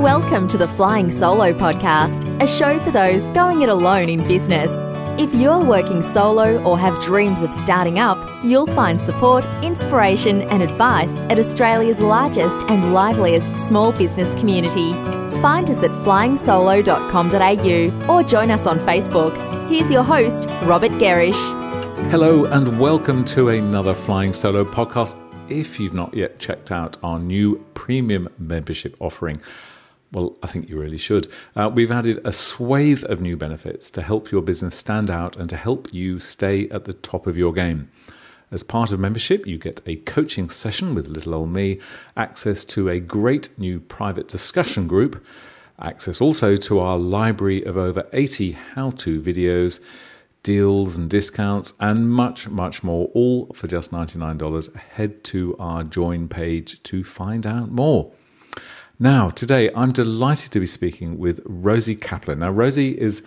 Welcome to the Flying Solo Podcast, a show for those going it alone in business. If you're working solo or have dreams of starting up, you'll find support, inspiration and advice at Australia's largest and liveliest small business community. Find us at flyingsolo.com.au or join us on Facebook. Here's your host, Robert Gerrish. Hello and welcome to another Flying Solo Podcast. If you've not yet checked out our new premium membership offering, well, I think you really should. We've added a swathe of new benefits to help your business stand out and to help you stay at the top of your game. As part of membership, you get a coaching session with little old me, access to a great new private discussion group, access also to our library of over 80 how-to videos, deals and discounts, and much, much more, all for just $99. Head to our join page to find out more. Now, today, I'm delighted to be speaking with Rosie Kaplan. Now, Rosie is,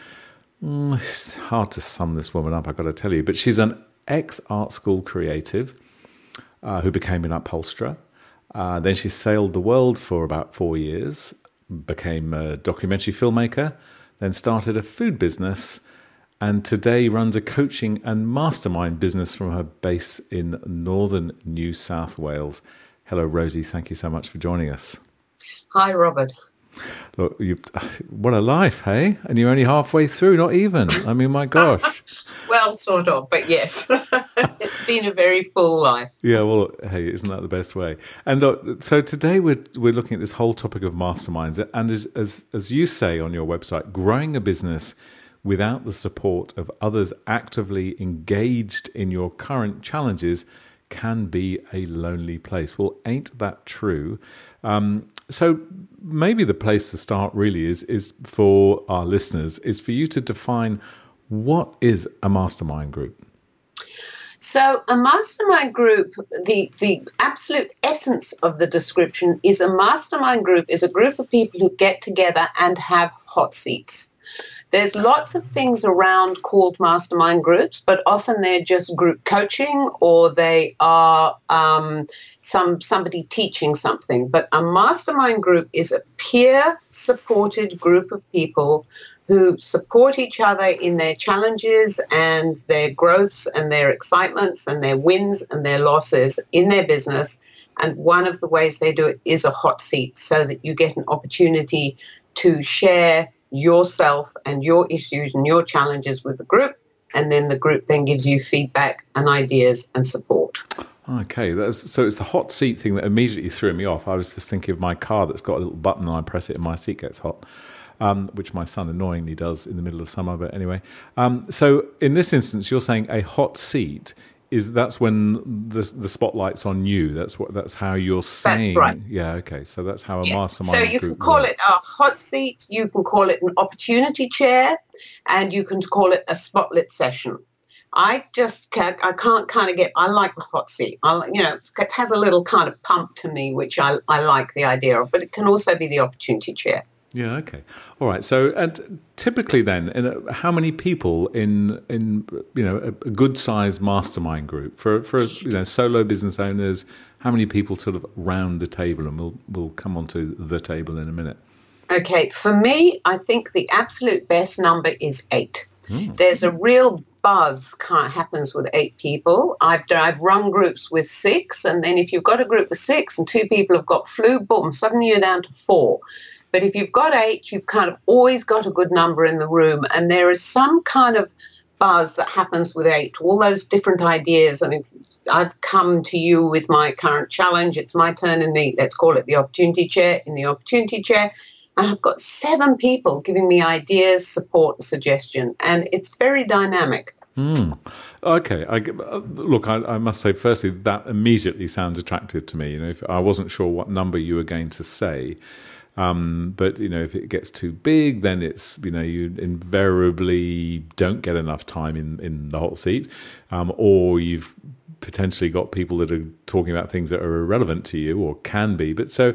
it's hard to sum this woman up, I've got to tell you, but she's an ex-art school creative who became an upholsterer. Then she sailed the world for about 4 years, became a documentary filmmaker, then started a food business, and today runs a coaching and mastermind business from her base in northern New South Wales. Hello, Rosie. Thank you so much for joining us. Hi, Robert. Look, what a life, hey? And you're only halfway through, not even. I mean, my gosh. Well, sort of, but yes. It's been a very full life. Yeah, well, hey, isn't that the best way? And look, so today we're looking at this whole topic of masterminds. And as you say on your website, growing a business without the support of others actively engaged in your current challenges can be a lonely place. Well, ain't that true? So maybe the place to start really is for our listeners, is for you to define what is a mastermind group. So a mastermind group, the absolute essence of the description is a mastermind group is a group of people who get together and have hot seats. There's lots of things around called mastermind groups, but often they're just group coaching or they are somebody teaching something. But a mastermind group is a peer-supported group of people who support each other in their challenges and their growths and their excitements and their wins and their losses in their business. And one of the ways they do it is a hot seat so that you get an opportunity to share yourself and your issues and your challenges with the group, and then the group then gives you feedback and ideas and support. Okay, so it's the hot seat thing that immediately threw me off. I was just thinking of my car that's got a little button and I press it and my seat gets hot, which my son annoyingly does in the middle of summer, but anyway. So in this instance, you're saying a hot seat that's when the spotlight's on you. That's how you're saying. Right. Yeah, okay. So that's how a mastermind group. So you can call it a hot seat, you can call it an opportunity chair, and you can call it a spotlight session. I like the hot seat. It has a little kind of pump to me, which I like the idea of, but it can also be the opportunity chair. Yeah, okay. All right. So, and typically then, how many people in a good-sized mastermind group for solo business owners, how many people sort of round the table? And we'll come onto the table in a minute. Okay. For me, I think the absolute best number is 8. Mm. There's a real buzz happens with 8 people. I've run groups with 6, and then if you've got a group with 6 and 2 people have got flu, boom, suddenly you're down to 4. But if you've got 8, you've kind of always got a good number in the room, and there is some kind of buzz that happens with 8, all those different ideas. I mean, I've come to you with my current challenge. It's my turn let's call it the opportunity chair, in the opportunity chair. And I've got 7 people giving me ideas, support, and suggestion, and it's very dynamic. Okay. Look, I must say, firstly, that immediately sounds attractive to me. You know, if I wasn't sure what number you were going to say, but you know, if it gets too big, then it's, you know, you invariably don't get enough time in the hot seat, or you've potentially got people that are talking about things that are irrelevant to you or can be. But so,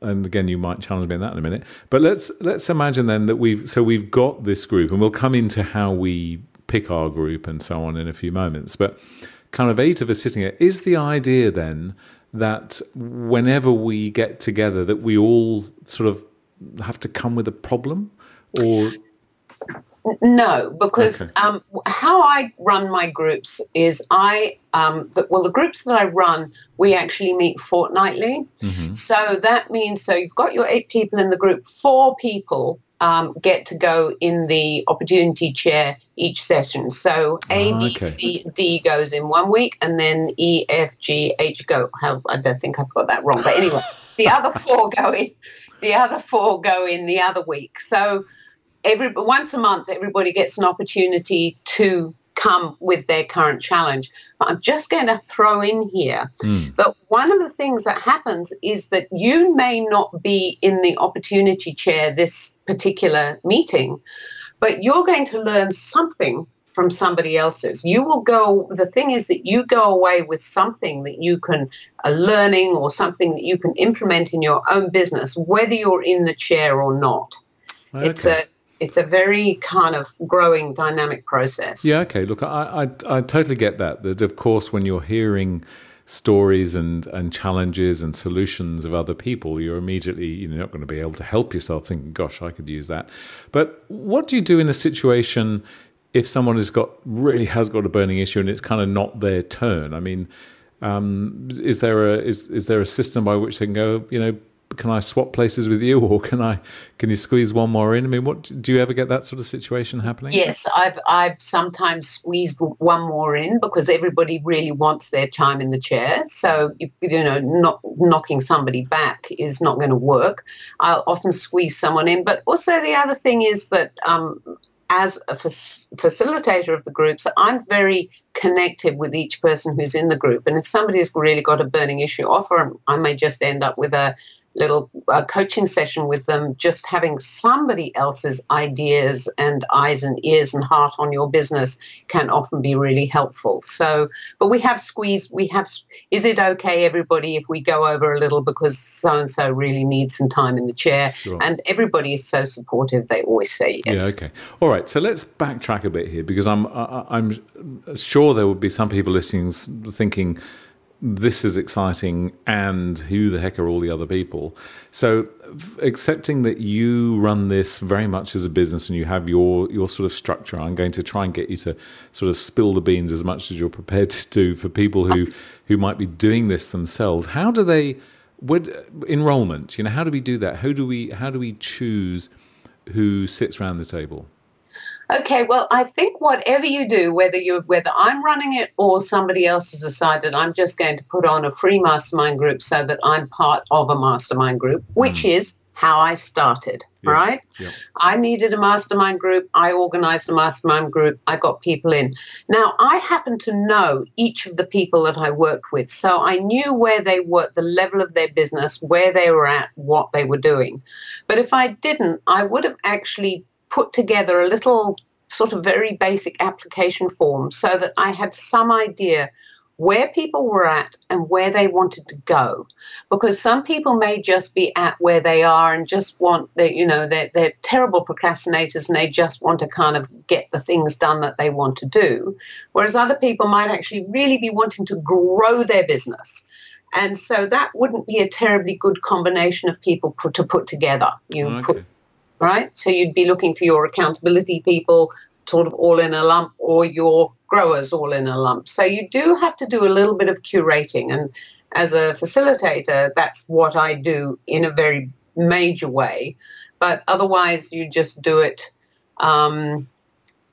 and again, you might challenge me on that in a minute. But let's imagine then that we've got this group, and we'll come into how we pick our group and so on in a few moments. But kind of 8 of us sitting here, is the idea then that whenever we get together, that we all sort of have to come with a problem? Or no, because okay. How I run my groups is the groups that I run, we actually meet fortnightly. Mm-hmm. So that means, so you've got your 8 people in the group, 4 people get to go in the opportunity chair each session. So A, B, C, D goes in 1 week, and then E, F, G, H go. I don't think I've got that wrong, but anyway, the other four go in the other week. So once a month, everybody gets an opportunity to come with their current challenge. But I'm just going to throw in here that one of the things that happens is that you may not be in the opportunity chair this particular meeting, but you're going to learn something from somebody else's. The thing is that you go away with something that you can, a learning or something that you can implement in your own business, whether you're in the chair or not. Okay. It's a very kind of growing dynamic process. Yeah, okay. Look, I totally get that. That, of course, when you're hearing stories and challenges and solutions of other people, you're immediately, you're not going to be able to help yourself thinking, gosh, I could use that. But what do you do in a situation if someone has got a burning issue and it's kind of not their turn? I mean, is there a system by which they can go, can I swap places with you, or can you squeeze one more in? I mean, do you ever get that sort of situation happening? Yes, I've sometimes squeezed one more in because everybody really wants their time in the chair. So, knocking somebody back is not going to work. I'll often squeeze someone in. But also the other thing is that as a facilitator of the groups, I'm very connected with each person who's in the group. And if somebody's really got a burning issue, often I may just end up with a little coaching session with them, just having somebody else's ideas and eyes and ears and heart on your business can often be really helpful. So, but is it okay, everybody, if we go over a little because so-and-so really needs some time in the chair? Sure. And everybody is so supportive, they always say yes. Yeah, okay. All right, so let's backtrack a bit here, because I'm sure there would be some people listening thinking, this is exciting, and who the heck are all the other people? So accepting that you run this very much as a business and you have your sort of structure, I'm going to try and get you to sort of spill the beans as much as you're prepared to do for people who might be doing this themselves. How do they, with enrollment, how do we do that? How do we choose who sits around the table? Okay, well, I think whatever you do, whether I'm running it or somebody else has decided I'm just going to put on a free mastermind group so that I'm part of a mastermind group, which is how I started, right? Yeah. I needed a mastermind group. I organized a mastermind group. I got people in. Now, I happen to know each of the people that I worked with, so I knew where they were, the level of their business, where they were at, what they were doing. But if I didn't, I would have actually put together a little sort of very basic application form so that I had some idea where people were at and where they wanted to go, because some people may just be at where they are and just want they're terrible procrastinators and they just want to kind of get the things done that they want to do, whereas other people might actually really be wanting to grow their business. And so that wouldn't be a terribly good combination of people to put together. Right? So you'd be looking for your accountability people sort of all in a lump, or your growers all in a lump. So you do have to do a little bit of curating. And as a facilitator, that's what I do in a very major way. But otherwise, you just do it. Not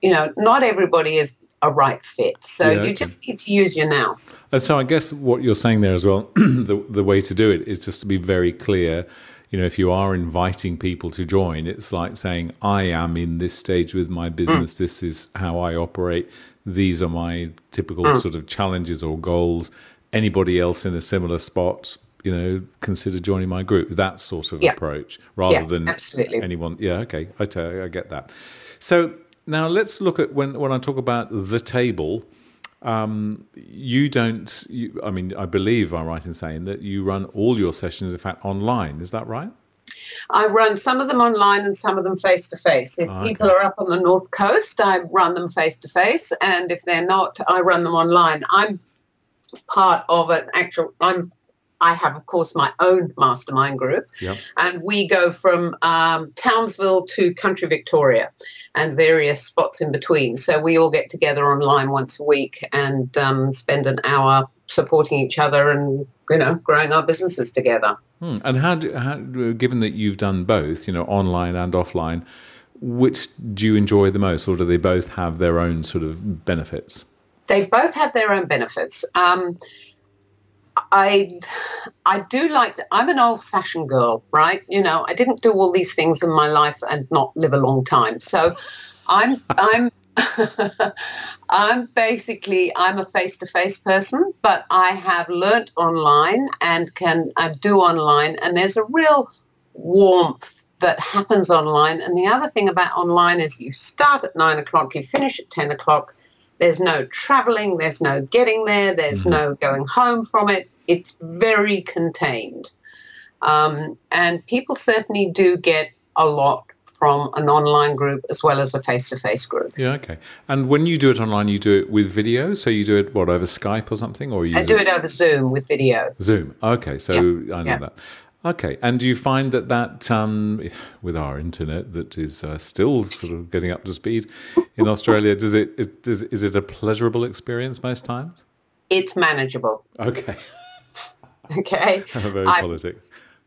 everybody is a right fit. So you just need to use your nous. And so I guess what you're saying there as well, the way to do it is just to be very clear. you know, if you are inviting people to join, it's like saying, I am in this stage with my business. Mm. This is how I operate. These are my typical sort of challenges or goals. Anybody else in a similar spot, you know, consider joining my group. That sort of approach rather than absolutely. Anyone. Yeah, okay, I get that. So now let's look at when I talk about the table. I believe I'm right in saying that you run all your sessions, in fact, online. Is that right? I run some of them online and some of them face-to-face. If people are up on the North Coast, I run them face-to-face, and if they're not, I run them online. I'm part of an actual I have, of course, my own mastermind group, and we go from Townsville to Country Victoria and various spots in between. So we all get together online once a week and spend an hour supporting each other and, you know, growing our businesses together. Hmm. And how, given that you've done both, you know, online and offline, which do you enjoy the most, or do they both have their own sort of benefits? They both have their own benefits. I do like – I'm an old-fashioned girl, right? You know, I didn't do all these things in my life and not live a long time. So I'm a face-to-face person, but I have learnt online and can do online, and there's a real warmth that happens online. And the other thing about online is you start at 9 o'clock, you finish at 10 o'clock. There's no traveling, there's no getting there, there's no going home from it. It's very contained. And people certainly do get a lot from an online group as well as a face-to-face group. Yeah, okay. And when you do it online, you do it with video? So you do it, over Skype or something? Or you do it over Zoom with video. Zoom, okay, so I know that. Okay, and do you find that with our internet that is still sort of getting up to speed in Australia, is it a pleasurable experience most times? It's manageable. Okay. Okay. Very politics.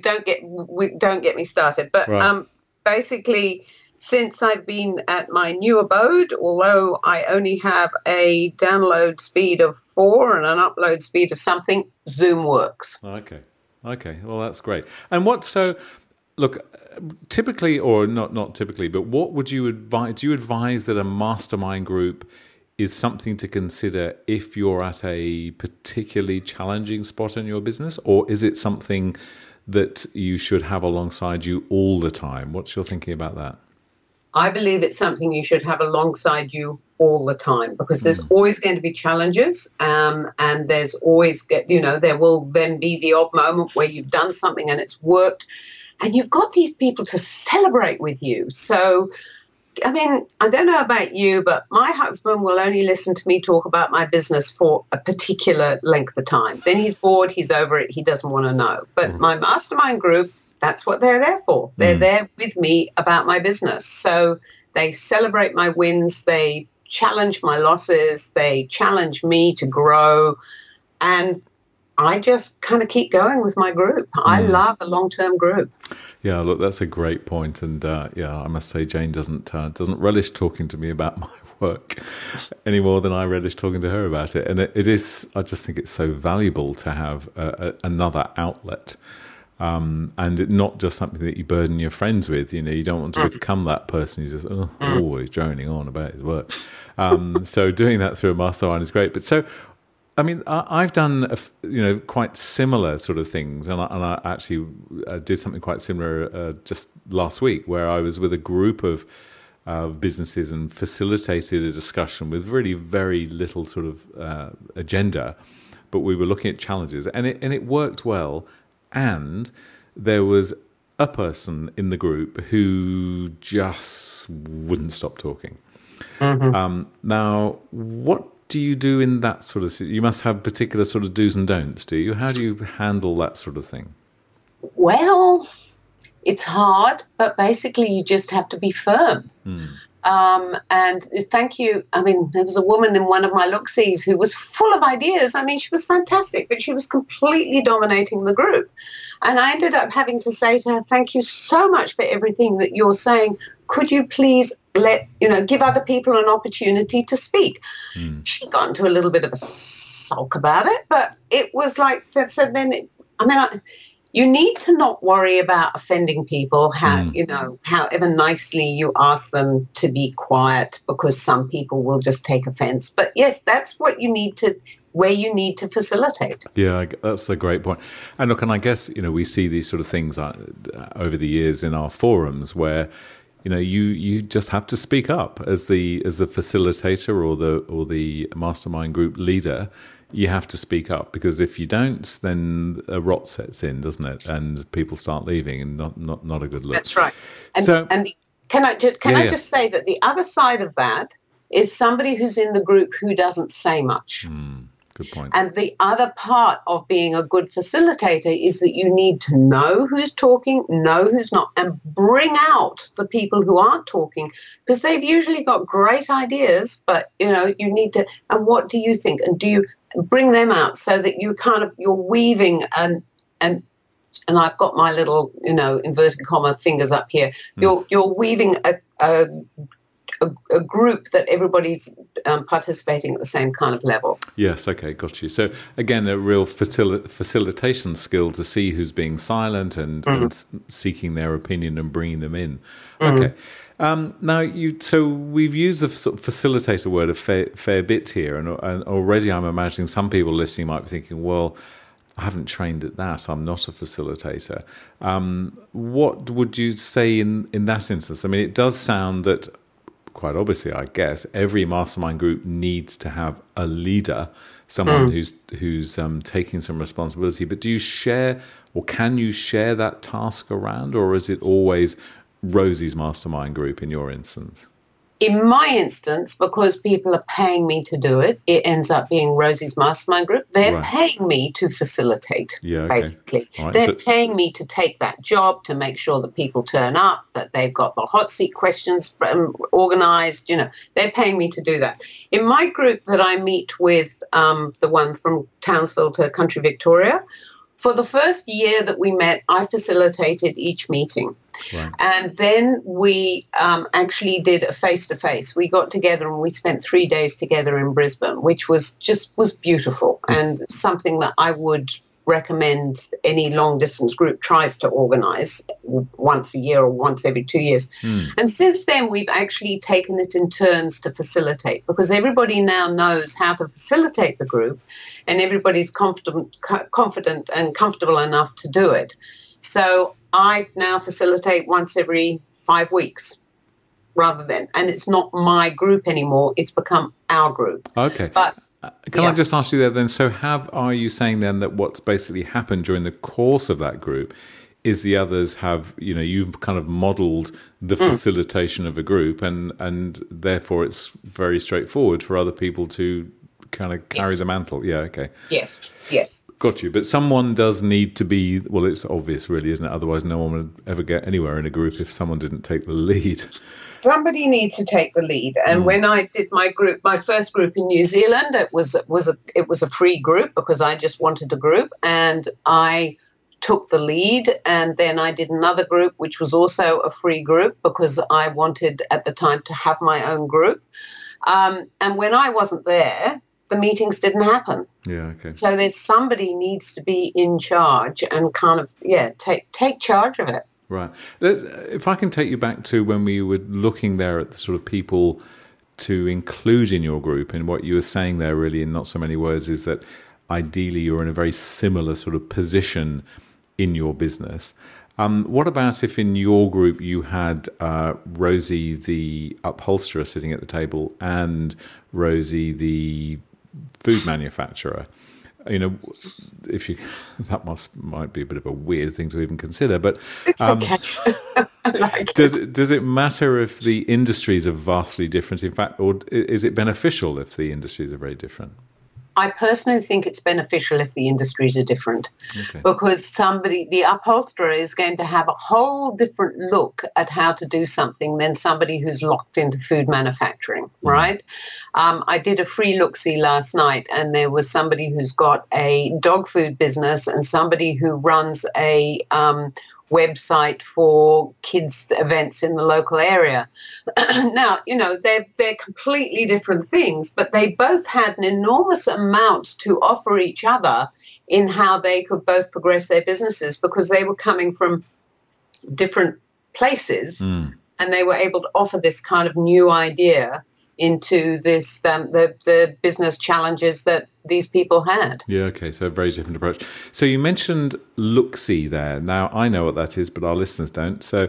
Don't get me started. But right. Basically, since I've been at my new abode, although I only have a download speed of 4 and an upload speed of something, Zoom works. Okay. Okay, well, that's great. And typically, or not typically, but what would you advise? Do you advise that a mastermind group is something to consider if you're at a particularly challenging spot in your business, or is it something that you should have alongside you all the time? What's your thinking about that? I believe it's something you should have alongside you all the time, because there's always going to be challenges, and there's always, you know, there will then be the odd moment where you've done something and it's worked, and you've got these people to celebrate with you. So, I mean, I don't know about you, but my husband will only listen to me talk about my business for a particular length of time. Then he's bored, he's over it, he doesn't want to know. But my mastermind group, that's what they're there for. They're there with me about my business. So they celebrate my wins, they challenge my losses, they challenge me to grow, and I just kind of keep going with my group. I love a long-term group. Yeah, look, that's a great point. And I must say Jane doesn't relish talking to me about my work any more than I relish talking to her about it. And I just think it's so valuable to have another outlet. And it's not just something that you burden your friends with. You know, you don't want to become that person who's just always droning on about his work. So doing that through a mastermind is great. But so, I mean, I've done quite similar sort of things, and I actually did something quite similar just last week, where I was with a group of businesses and facilitated a discussion with really very little sort of agenda, but we were looking at challenges, and it worked well. And there was a person in the group who just wouldn't stop talking. Mm-hmm. Now, what do you do in that sort of situation? You must have particular sort of do's and don'ts, do you? How do you handle that sort of thing? Well, it's hard, but basically you just have to be firm. Mm. And thank you. I mean, there was a woman in one of my look-sees who was full of ideas. I mean, she was fantastic, but she was completely dominating the group. And I ended up having to say to her, thank you so much for everything that you're saying. Could you please give other people an opportunity to speak? Mm. She got into a little bit of a sulk about it, but it was like that. So then, you need to not worry about offending people, however nicely you ask them to be quiet, because some people will just take offense. But yes, that's what you need to, where you need to facilitate. Yeah, that's a great point. And look, and I guess, you know, we see these sort of things over the years in our forums where, you know, you just have to speak up as the facilitator or the mastermind group leader. You have to speak up, because if you don't, then a rot sets in, doesn't it? And people start leaving, and not a good look. That's right. And, so, and can I just say that the other side of that is somebody who's in the group who doesn't say much. Good point. And the other part of being a good facilitator is that you need to know who's talking, know who's not, and bring out the people who aren't talking, because they've usually got great ideas, but, you know, you need to, and what do you think? And do you bring them out so that you kind of, you're weaving and I've got my little, you know, inverted comma fingers up here. You're weaving a group that everybody's participating at the same kind of level. Yes, okay, got you. So again, a real facilitation skill to see who's being silent and seeking their opinion and bringing them in. Mm-hmm. Okay. So we've used the sort of facilitator word a fair bit here, and already I'm imagining some people listening might be thinking, well, I haven't trained at that. I'm not a facilitator. What would you say in that instance? I mean, it does sound that, quite obviously, I guess, every mastermind group needs to have a leader, someone who's taking some responsibility. But do you share, or can you share that task around, or is it always Rosie's mastermind group in your instance? In my instance, because people are paying me to do it, it ends up being Rosie's mastermind group. They're paying me to facilitate, basically. Right, they're paying me to take that job, to make sure that people turn up, that they've got the hot seat questions organized. You know, they're paying me to do that. In my group that I meet with, the one from Townsville to Country Victoria, for the first year that we met, I facilitated each meeting. Right. And then we actually did a face-to-face. We got together and we spent 3 days together in Brisbane, which was beautiful and something that I would recommend any long-distance group tries to organise once a year or once every 2 years. And since then, we've actually taken it in turns to facilitate, because everybody now knows how to facilitate the group and everybody's confident and comfortable enough to do it. So I now facilitate once every 5 weeks rather than, and it's not my group anymore. It's become our group. Okay. But I just ask you there then, so are you saying then that what's basically happened during the course of that group is the others have, you know, you've kind of modelled the facilitation of a group, and therefore it's very straightforward for other people to kind of carry the mantle? Yeah, okay. Yes. Got you. But someone does need to be, well, it's obvious really, isn't it? Otherwise no one would ever get anywhere in a group if someone didn't take the lead. Somebody needs to take the lead. And when I did my group, my first group in New Zealand, it was a free group because I just wanted a group, and I took the lead. And then I did another group, which was also a free group, because I wanted at the time to have my own group. And when I wasn't there, the meetings didn't happen. Yeah, okay. So there's somebody needs to be in charge and kind of take charge of it. Right. If I can take you back to when we were looking there at the sort of people to include in your group, and what you were saying there really in not so many words is that ideally you're in a very similar sort of position in your business. What about if in your group you had Rosie the upholsterer sitting at the table and Rosie the food manufacturer? You know, if you that might be a bit of a weird thing to even consider, but it's okay. Like does it matter if the industries are vastly different? In fact, or is it beneficial if the industries are very different? I personally think it's beneficial if the industries are different, because the upholsterer is going to have a whole different look at how to do something than somebody who's locked into food manufacturing, right? I did a free look-see last night, and there was somebody who's got a dog food business and somebody who runs a website for kids' events in the local area. Now, you know, they're completely different things, but they both had an enormous amount to offer each other in how they could both progress their businesses, because they were coming from different places and they were able to offer this kind of new idea into this the business challenges that these people had. Yeah, okay, so a very different approach. So you mentioned look-see there. Now, I know what that is, but our listeners don't. So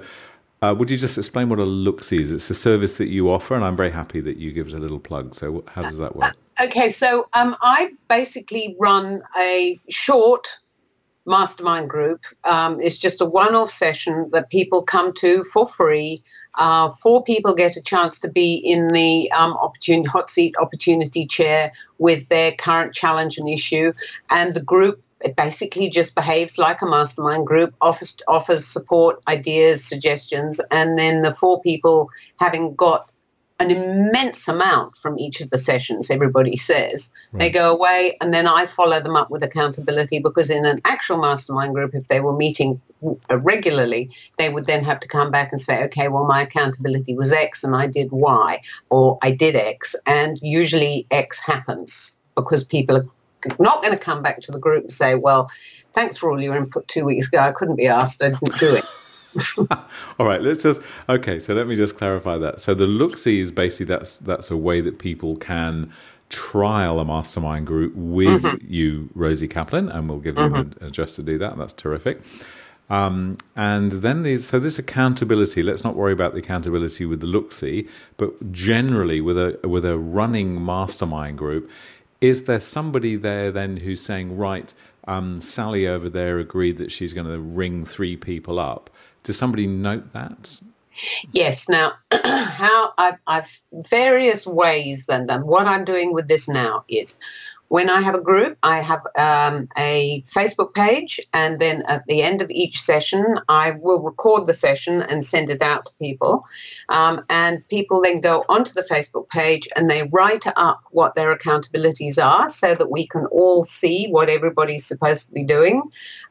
would you just explain what a look-see is? It's a service that you offer, and I'm very happy that you give it a little plug. So how does that work? Okay, so I basically run a short mastermind group. It's just a one-off session that people come to for free. Four people get a chance to be in the hot seat opportunity chair with their current challenge and issue, and the group basically just behaves like a mastermind group, offers support, ideas, suggestions, and then the four people, having got an immense amount from each of the sessions, everybody says, they go away, and then I follow them up with accountability, because in an actual mastermind group, if they were meeting regularly, they would then have to come back and say, okay, well, my accountability was X and I did Y, or I did X, and usually X happens because people are not going to come back to the group and say, well, thanks for all your input 2 weeks ago, I couldn't be asked, I didn't do it. All right, let me just clarify that. So the look-see is basically that's a way that people can trial a mastermind group with you, Rosie Kaplan, and we'll give them an address to do that. That's terrific. And then this accountability, let's not worry about the accountability with the look-see, but generally with a running mastermind group, is there somebody there then who's saying, right, Sally over there agreed that she's going to ring three people up. Does somebody note that? Yes. Now, how I've various ways than them. What I'm doing with this now is when I have a group, I have a Facebook page, and then at the end of each session, I will record the session and send it out to people. And people then go onto the Facebook page and they write up what their accountabilities are so that we can all see what everybody's supposed to be doing.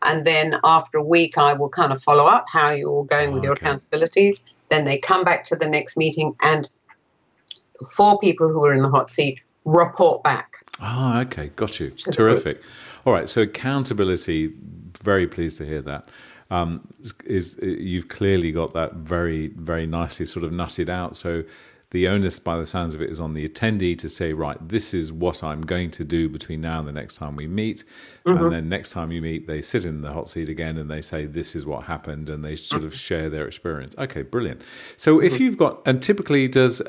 And then after a week, I will kind of follow up how you're all going with your accountabilities. Then they come back to the next meeting, and the four people who are in the hot seat report back. Ah, okay, got you. Terrific. All right, so accountability, very pleased to hear that. You've clearly got that very, very nicely sort of nutted out. So the onus, by the sounds of it, is on the attendee to say, right, this is what I'm going to do between now and the next time we meet. And then next time you meet, they sit in the hot seat again and they say, this is what happened, and they sort of share their experience. Okay, brilliant. So if you've got, and typically does...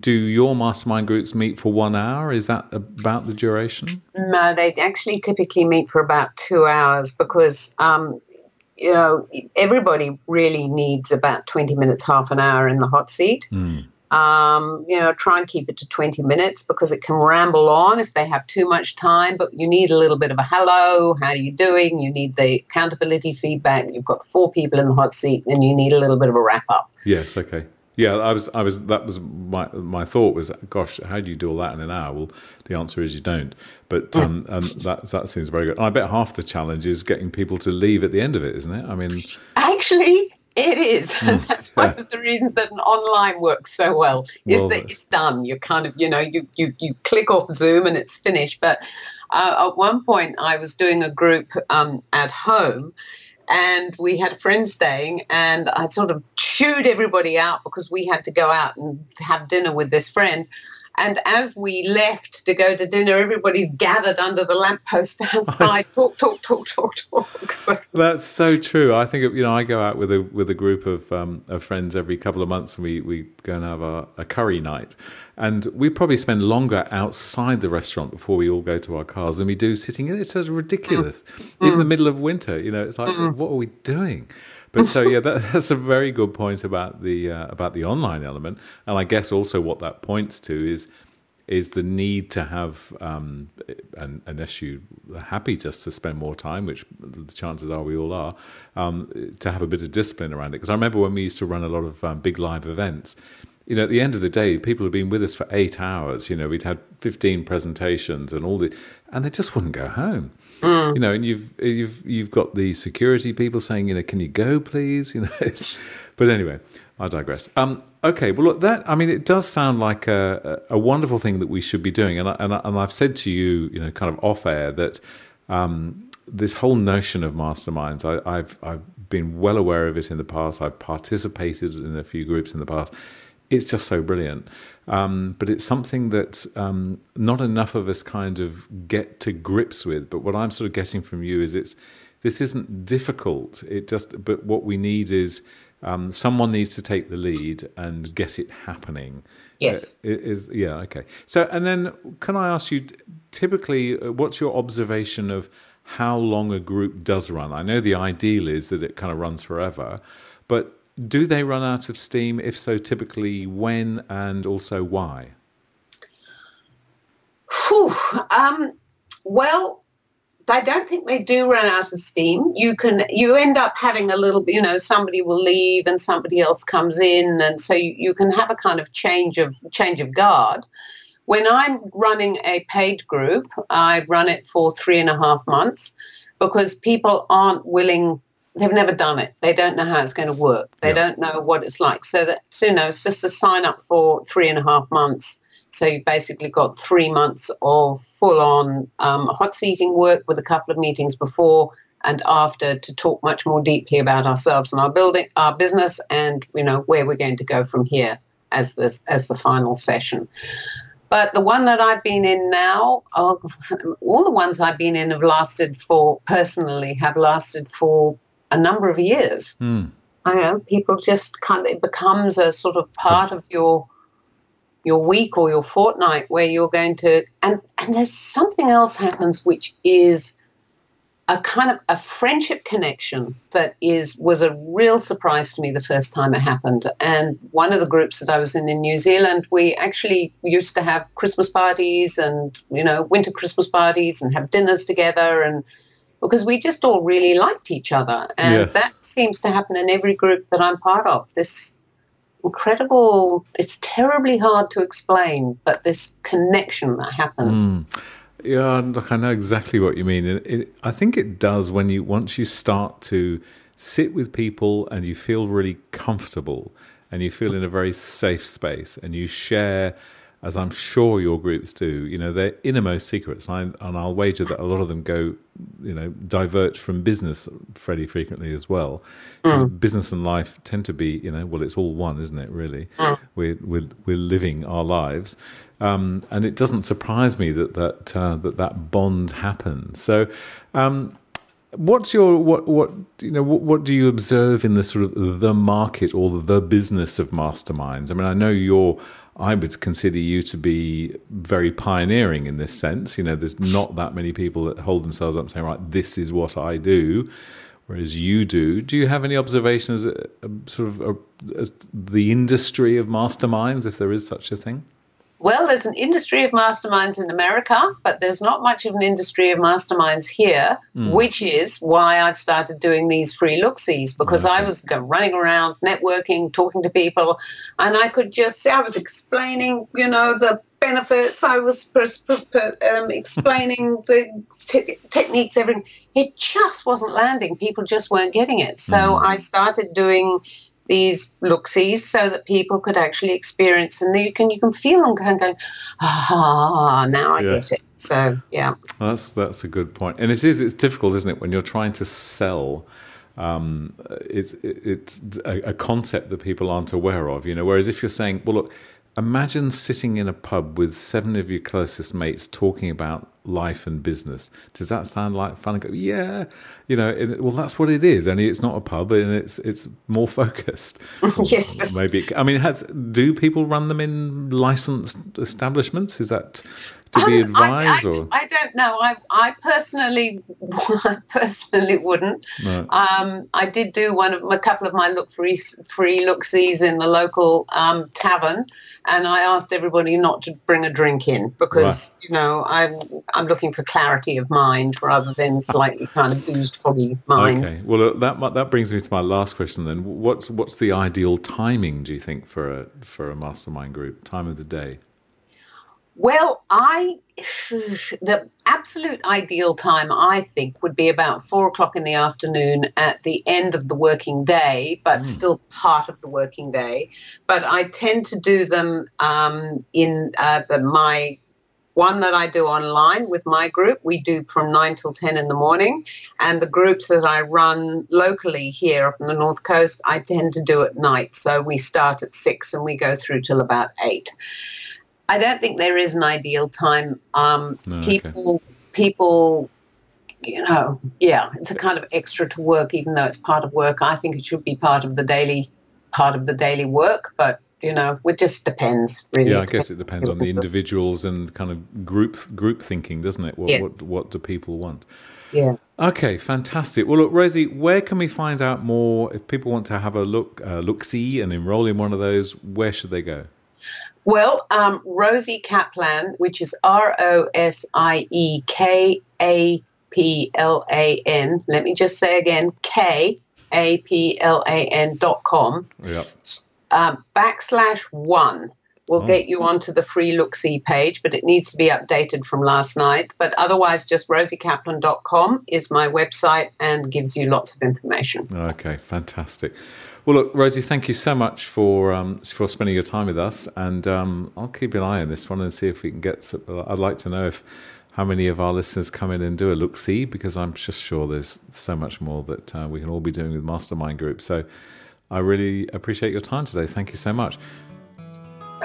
do your mastermind groups meet for 1 hour? Is that about the duration? No, they actually typically meet for about 2 hours, because, you know, everybody really needs about 20 minutes, half an hour in the hot seat. You know, try and keep it to 20 minutes because it can ramble on if they have too much time, but you need a little bit of a hello, how are you doing? You need the accountability feedback. You've got four people in the hot seat and you need a little bit of a wrap up. Yes, okay. Yeah, I was. That was my thought. Was, gosh, how do you do all that in an hour? Well, the answer is you don't. But that seems very good. And I bet half the challenge is getting people to leave at the end of it, isn't it? I mean, actually, it is. That's one of the reasons that an online works so well. That it's done. You kind of, you know, you click off Zoom and it's finished. But at one point, I was doing a group at home. And we had a friend staying, and I sort of chewed everybody out because we had to go out and have dinner with this friend. And as we left to go to dinner, everybody's gathered under the lamppost outside, talk. So. That's so true. I think, you know, I go out with a group of friends every couple of months, and we go and have a curry night. And we probably spend longer outside the restaurant before we all go to our cars than we do sitting in it. It's ridiculous. Even in the middle of winter, you know, it's like, what are we doing? But so, yeah, that's a very good point about the online element. And I guess also what that points to is the need to have, unless you are happy just to spend more time, which the chances are we all are, to have a bit of discipline around it. Because I remember when we used to run a lot of big live events, you know, at the end of the day, people had been with us for 8 hours. You know, we'd had 15 presentations and all and they just wouldn't go home. You know, and you've got the security people saying, you know, can you go, please? You know, but anyway, I digress. Okay, well, look, that, I mean, it does sound like a wonderful thing that we should be doing, and I've said to you, you know, kind of off air that This whole notion of masterminds, I've been well aware of it in the past. I've participated in a few groups in the past. It's just so brilliant. But it's something that not enough of us kind of get to grips with. But what I'm sort of getting from you is this isn't difficult. But what we need is someone needs to take the lead and get it happening. Yes. Okay. So, and then can I ask you, typically, what's your observation of how long a group does run? I know the ideal is that it kind of runs forever, but do they run out of steam? If so, typically when and also why? Well, I don't think they do run out of steam. You end up having a little bit, somebody will leave and somebody else comes in, and so you can have a kind of change of guard. When I'm running a paid group, I run it for 3.5 months because people aren't willing. They've never done it. They don't know how it's going to work. They don't know what it's like. So that's, it's just a sign up for 3.5 months. So you've basically got 3 months of full-on hot seating work with a couple of meetings before and after to talk much more deeply about ourselves and our business, and where we're going to go from here as the final session. But the one that I've been in now, all the ones I've been in have lasted for a number of years. People just kind of, it becomes a sort of part of your week or your fortnight where you're going to, and there's something else happens, which is a kind of a friendship connection that was a real surprise to me the first time it happened. And one of the groups that I was in New Zealand, we actually used to have Christmas parties and, winter Christmas parties and have dinners together, and because we just all really liked each other. And that seems to happen in every group that I'm part of. This incredible, it's terribly hard to explain, but this connection that happens. Yeah, look, I know exactly what you mean. I think it does when once you start to sit with people and you feel really comfortable and you feel in a very safe space and you share, as I'm sure your groups do, their innermost secrets. And I'll wager that a lot of them go, diverge from business fairly frequently as well. Because business and life tend to be, it's all one, isn't it, really? We're living our lives. And it doesn't surprise me that bond happened. So what do you observe in the sort of the market or the business of masterminds? I mean, I know I would consider you to be very pioneering in this sense. There's not that many people that hold themselves up and say, right, this is what I do, whereas you do. Do you have any observations as the industry of masterminds, if there is such a thing? Well, there's an industry of masterminds in America, but there's not much of an industry of masterminds here, which is why I started doing these free look-sees, because I was running around, networking, talking to people, and I could just say I was explaining, the benefits, I was explaining the techniques, everything. It just wasn't landing. People just weren't getting it. So I started doing these look-sees so that people could actually experience, and then you can feel them going, now I get it. So well, that's a good point. And it's difficult, isn't it, when you're trying to sell it's a concept that people aren't aware of, whereas if you're saying, well, look, imagine sitting in a pub with 7 of your closest mates talking about life and business. Does that sound like fun? Go, yeah. Well, that's what it is, only it's not a pub and it's more focused. Yes. Maybe. I mean, do people run them in licensed establishments? Is that to be advised? I don't know. I personally wouldn't. No. I did do a couple of my free look-sees in the local tavern. And I asked everybody not to bring a drink in because, I'm looking for clarity of mind rather than slightly kind of boozed, foggy mind. Okay. Well, that brings me to my last question then. What's the ideal timing, do you think, for a mastermind group? Time of the day? Well, the absolute ideal time, I think, would be about 4:00 in the afternoon at the end of the working day, but still part of the working day. But I tend to do them in my One that I do online with my group, we do from 9 till 10 in the morning. And the groups that I run locally here up on the North Coast, I tend to do at night. So we start at 6 and we go through till about 8. I don't think there is an ideal time. People, you know, yeah, it's a kind of extra to work, even though it's part of work. I think it should be part of the daily work, but you know, it just depends, really. Yeah, I guess it depends on the individuals and kind of group thinking, doesn't it? What do people want? Yeah. Okay, fantastic. Well, look, Rosie, where can we find out more? If people want to have a look-see and enroll in one of those, where should they go? Well, Rosie Kaplan, which is ROSIEKAPLAN. Let me just say again, KAPLAN.com. Yeah. /1 will get you onto the free look-see page, but it needs to be updated from last night. But otherwise, just rosiekaplan.com is my website and gives you lots of information. Okay, fantastic. Well, look, Rosie, thank you so much for spending your time with us, and I'll keep an eye on this one and see if we can get some. I'd like to know how many of our listeners come in and do a look-see, because I'm just sure there's so much more that we can all be doing with mastermind groups. So I really appreciate your time today. Thank you so much.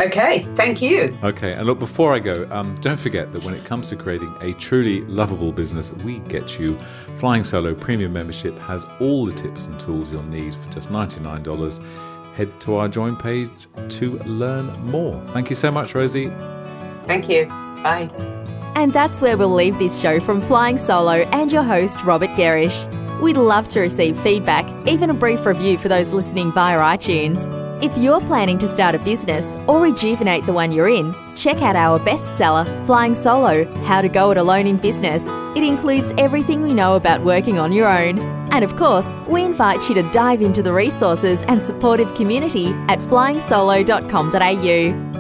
Okay, thank you. Okay, and look, before I go, don't forget that when it comes to creating a truly lovable business, we get you. Flying Solo Premium Membership has all the tips and tools you'll need for just $99. Head to our join page to learn more. Thank you so much, Rosie. Thank you. Bye. And that's where we'll leave this show from Flying Solo and your host, Robert Gerrish. We'd love to receive feedback, even a brief review for those listening via iTunes. If you're planning to start a business or rejuvenate the one you're in, check out our bestseller, Flying Solo, How to Go It Alone in Business. It includes everything we know about working on your own. And of course, we invite you to dive into the resources and supportive community at flyingsolo.com.au.